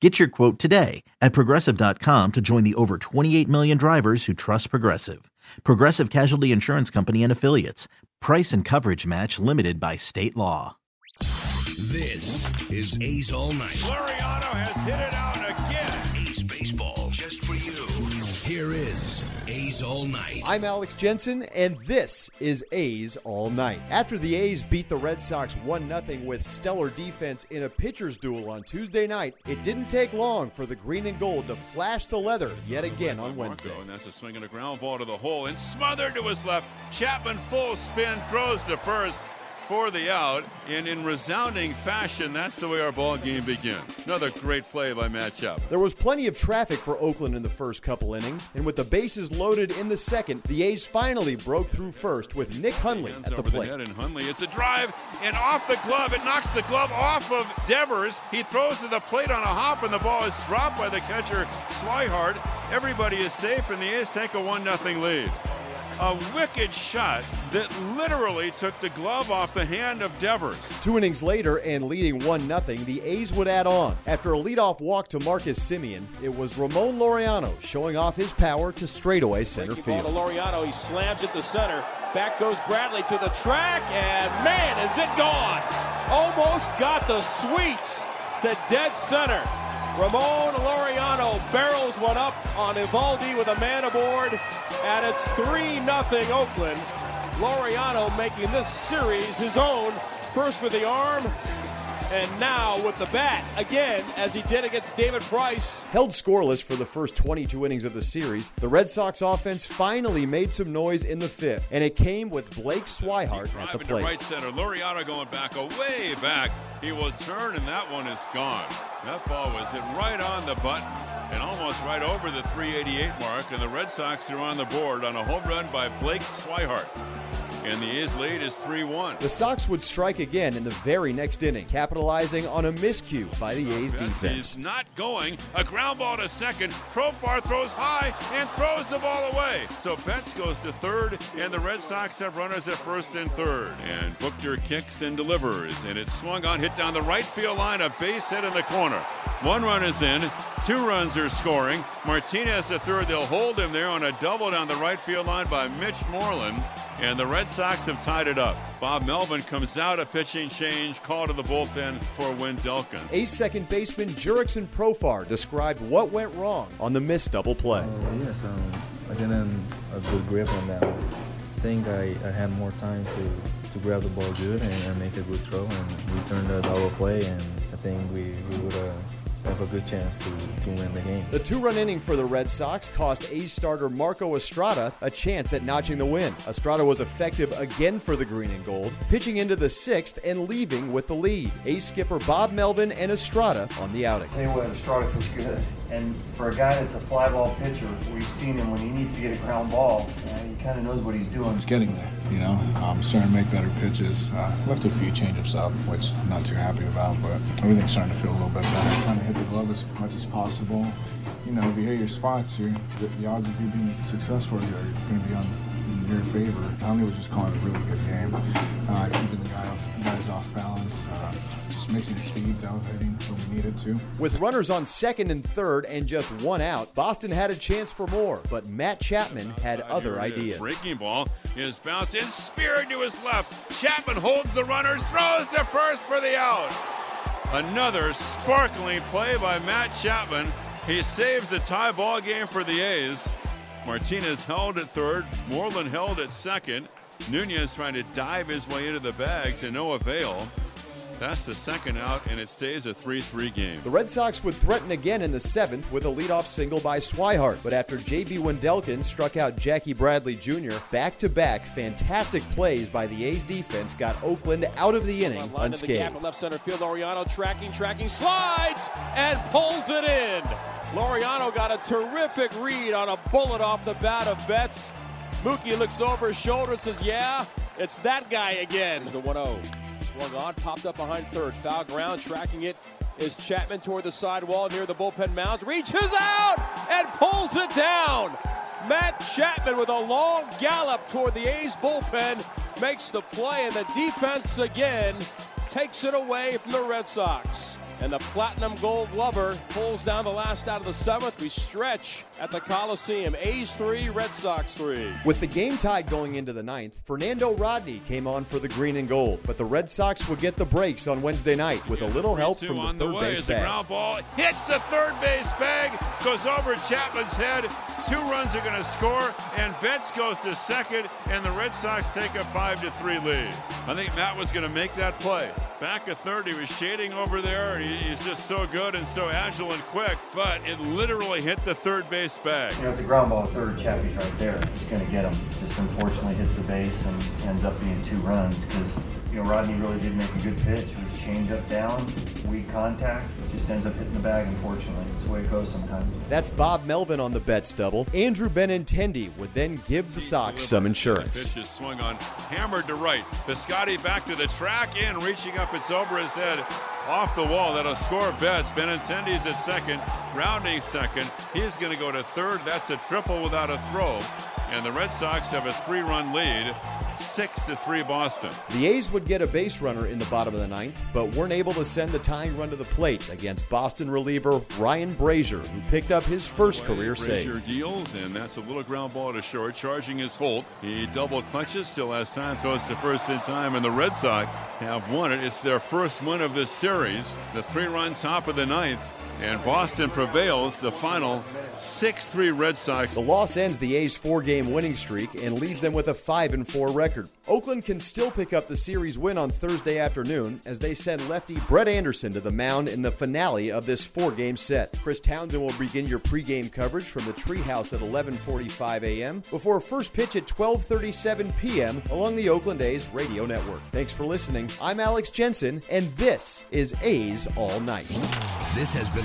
Get your quote today at Progressive.com to join the over 28 million drivers who trust Progressive. Progressive Casualty Insurance Company and Affiliates. Price and coverage match limited by state law. This is A's All Night. Laureano has hit it out again. A's baseball just for you. Here is A's All Night. I'm Alex Jensen, and this is A's All Night. After the A's beat the Red Sox 1-0 with stellar defense in a pitcher's duel on Tuesday night, it didn't take long for the green and gold to flash the leather yet again on Wednesday. And that's a swing and a ground ball to the hole and smothered to his left. Chapman full spin, throws to first for the out, and in resounding fashion, that's the way our ball game begins. Another great play by Matt Chapman. There was plenty of traffic for Oakland in the first couple innings, and with the bases loaded in the second, the A's finally broke through first with Nick Hundley at the plate. And Hundley, it's a drive, and off the glove, it knocks the glove off of Devers. He throws to the plate on a hop, and the ball is dropped by the catcher, Slyhart. Everybody is safe, and the A's take a 1-0 lead. A wicked shot that literally took the glove off the hand of Devers. Two innings later and leading 1-0, the A's would add on. After a leadoff walk to Marcus Simeon, it was Ramon Laureano showing off his power to straightaway center field. Ball to Laureano, he slams it to center. Back goes Bradley to the track, and man, is it gone! Almost got the sweets to dead center. Ramon Laureano barrels one up on Ivaldi with a man aboard, and it's 3-0 Oakland. Laureano making this series his own, first with the arm, and now with the bat, again, as he did against David Price. Held scoreless for the first 22 innings of the series, the Red Sox offense finally made some noise in the fifth, and it came with Blake Swihart at the plate. Driving to right center, Laureano going back, away back. He will turn, and that one is gone. That ball was hit right on the button and almost right over the 388 mark, and the Red Sox are on the board on a home run by Blake Swihart. And the A's lead is 3-1. The Sox would strike again in the very next inning, capitalizing on a miscue by the A's defense. He's not going. A ground ball to second. Profar throws high and throws the ball away. So Betts goes to third, and the Red Sox have runners at first and third. And Buchter kicks and delivers, and it's swung on, hit down the right field line, a base hit in the corner. One run is in. Two runs are scoring. Martinez to third. They'll hold him there on a double down the right field line by Mitch Moreland. And the Red Sox have tied it up. Bob Melvin comes out, a pitching change, call to the bullpen for Wendelkin. Ace second baseman Jurickson Profar described what went wrong on the missed double play. I didn't have a good grip on that one. I think I had more time to grab the ball good and make a good throw, and we turned a double play, and I think we would have a good chance to win the game. The two-run inning for the Red Sox cost A's starter Marco Estrada a chance at notching the win. Estrada was effective again for the green and gold, pitching into the sixth and leaving with the lead. A's skipper Bob Melvin and Estrada on the outing. Anyway, Estrada was good, and for a guy that's a fly ball pitcher, we've seen him when he needs to get a ground ball, he kind of knows what he's doing. It's getting there, I'm starting to make better pitches. Left a few changeups up, which I'm not too happy about, but everything's starting to feel a little bit better. Trying to hit the glove as much as possible. If you hit your spots, the odds of you being successful are going to be in your favor. Hundley was just calling a really good game, keeping the guys off balance. Just mixing speeds, elevating when we needed to. With runners on second and third and just one out, Boston had a chance for more, but Matt Chapman had other ideas. Breaking ball is bounced and speared to his left. Chapman holds the runner, throws to first for the out. Another sparkling play by Matt Chapman. He saves the tie ball game for the A's. Martinez held at third. Moreland held at second. Nunez trying to dive his way into the bag to no avail. That's the second out, and it stays a 3-3 game. The Red Sox would threaten again in the seventh with a leadoff single by Swihart. But after J.B. Wendelkin struck out Jackie Bradley Jr., back-to-back fantastic plays by the A's defense got Oakland out of the inning unscathed. The gap in left center field, Laureano tracking, slides, and pulls it in. Laureano got a terrific read on a bullet off the bat of Betts. Mookie looks over his shoulder and says, yeah, It's that guy again. Here's the 1-0. Swung on, popped up behind third. Foul ground, tracking it is Chapman toward the sidewall near the bullpen mound. Reaches out and pulls it down. Matt Chapman with a long gallop toward the A's bullpen. Makes the play, and the defense again takes it away from the Red Sox. And the platinum gold glover pulls down the last out of the seventh. We stretch at the Coliseum. A's 3, Red Sox 3. With the game tied going into the ninth, Fernando Rodney came on for the green and gold. But the Red Sox will get the breaks on Wednesday night with a little help from the third base bag. The ground ball hits the third base bag, goes over Chapman's head. 2 runs are going to score, and Betts goes to second, and the Red Sox take a 5-3 lead. I think Matt was going to make that play. Back a third, he was shading over there. He's just so good and so agile and quick, but it literally hit the third base bag. You know, it's a ground ball third. Chappie's right there. It's going to get him. Just unfortunately hits the base and ends up being 2 runs because, you know, Rodney really did make a good pitch. It was change up down, weak contact. Just ends up hitting the bag, unfortunately. It's the way it goes sometimes. That's Bob Melvin on the Betts double. Andrew Benintendi would then give the Sox some insurance. Pitch is swung on, hammered to right. Piscotty back to the track, in, reaching up. It's over his head. Off the wall, that'll score Betts. Benintendi's at second, rounding second. He's going to go to third. That's a triple without a throw. And the Red Sox have a 3-run lead, 6-3 Boston. The A's would get a base runner in the bottom of the ninth, but weren't able to send the tying run to the plate against Boston reliever Ryan Brazier, who picked up his first career save. Brazier deals, and that's a little ground ball to short, charging his Holt. He double clutches, still has time, throws to first in time, and the Red Sox have won it. It's their first win of this series. The 3-run top of the ninth. And Boston prevails, the final 6-3 Red Sox. The loss ends the A's 4-game winning streak and leaves them with a 5-4 record. Oakland can still pick up the series win on Thursday afternoon as they send lefty Brett Anderson to the mound in the finale of this 4-game set. Chris Townsend will begin your pregame coverage from the Treehouse at 11:45 a.m. before first pitch at 12:37 p.m. along the Oakland A's radio network. Thanks for listening. I'm Alex Jensen, and this is A's All Night. This has been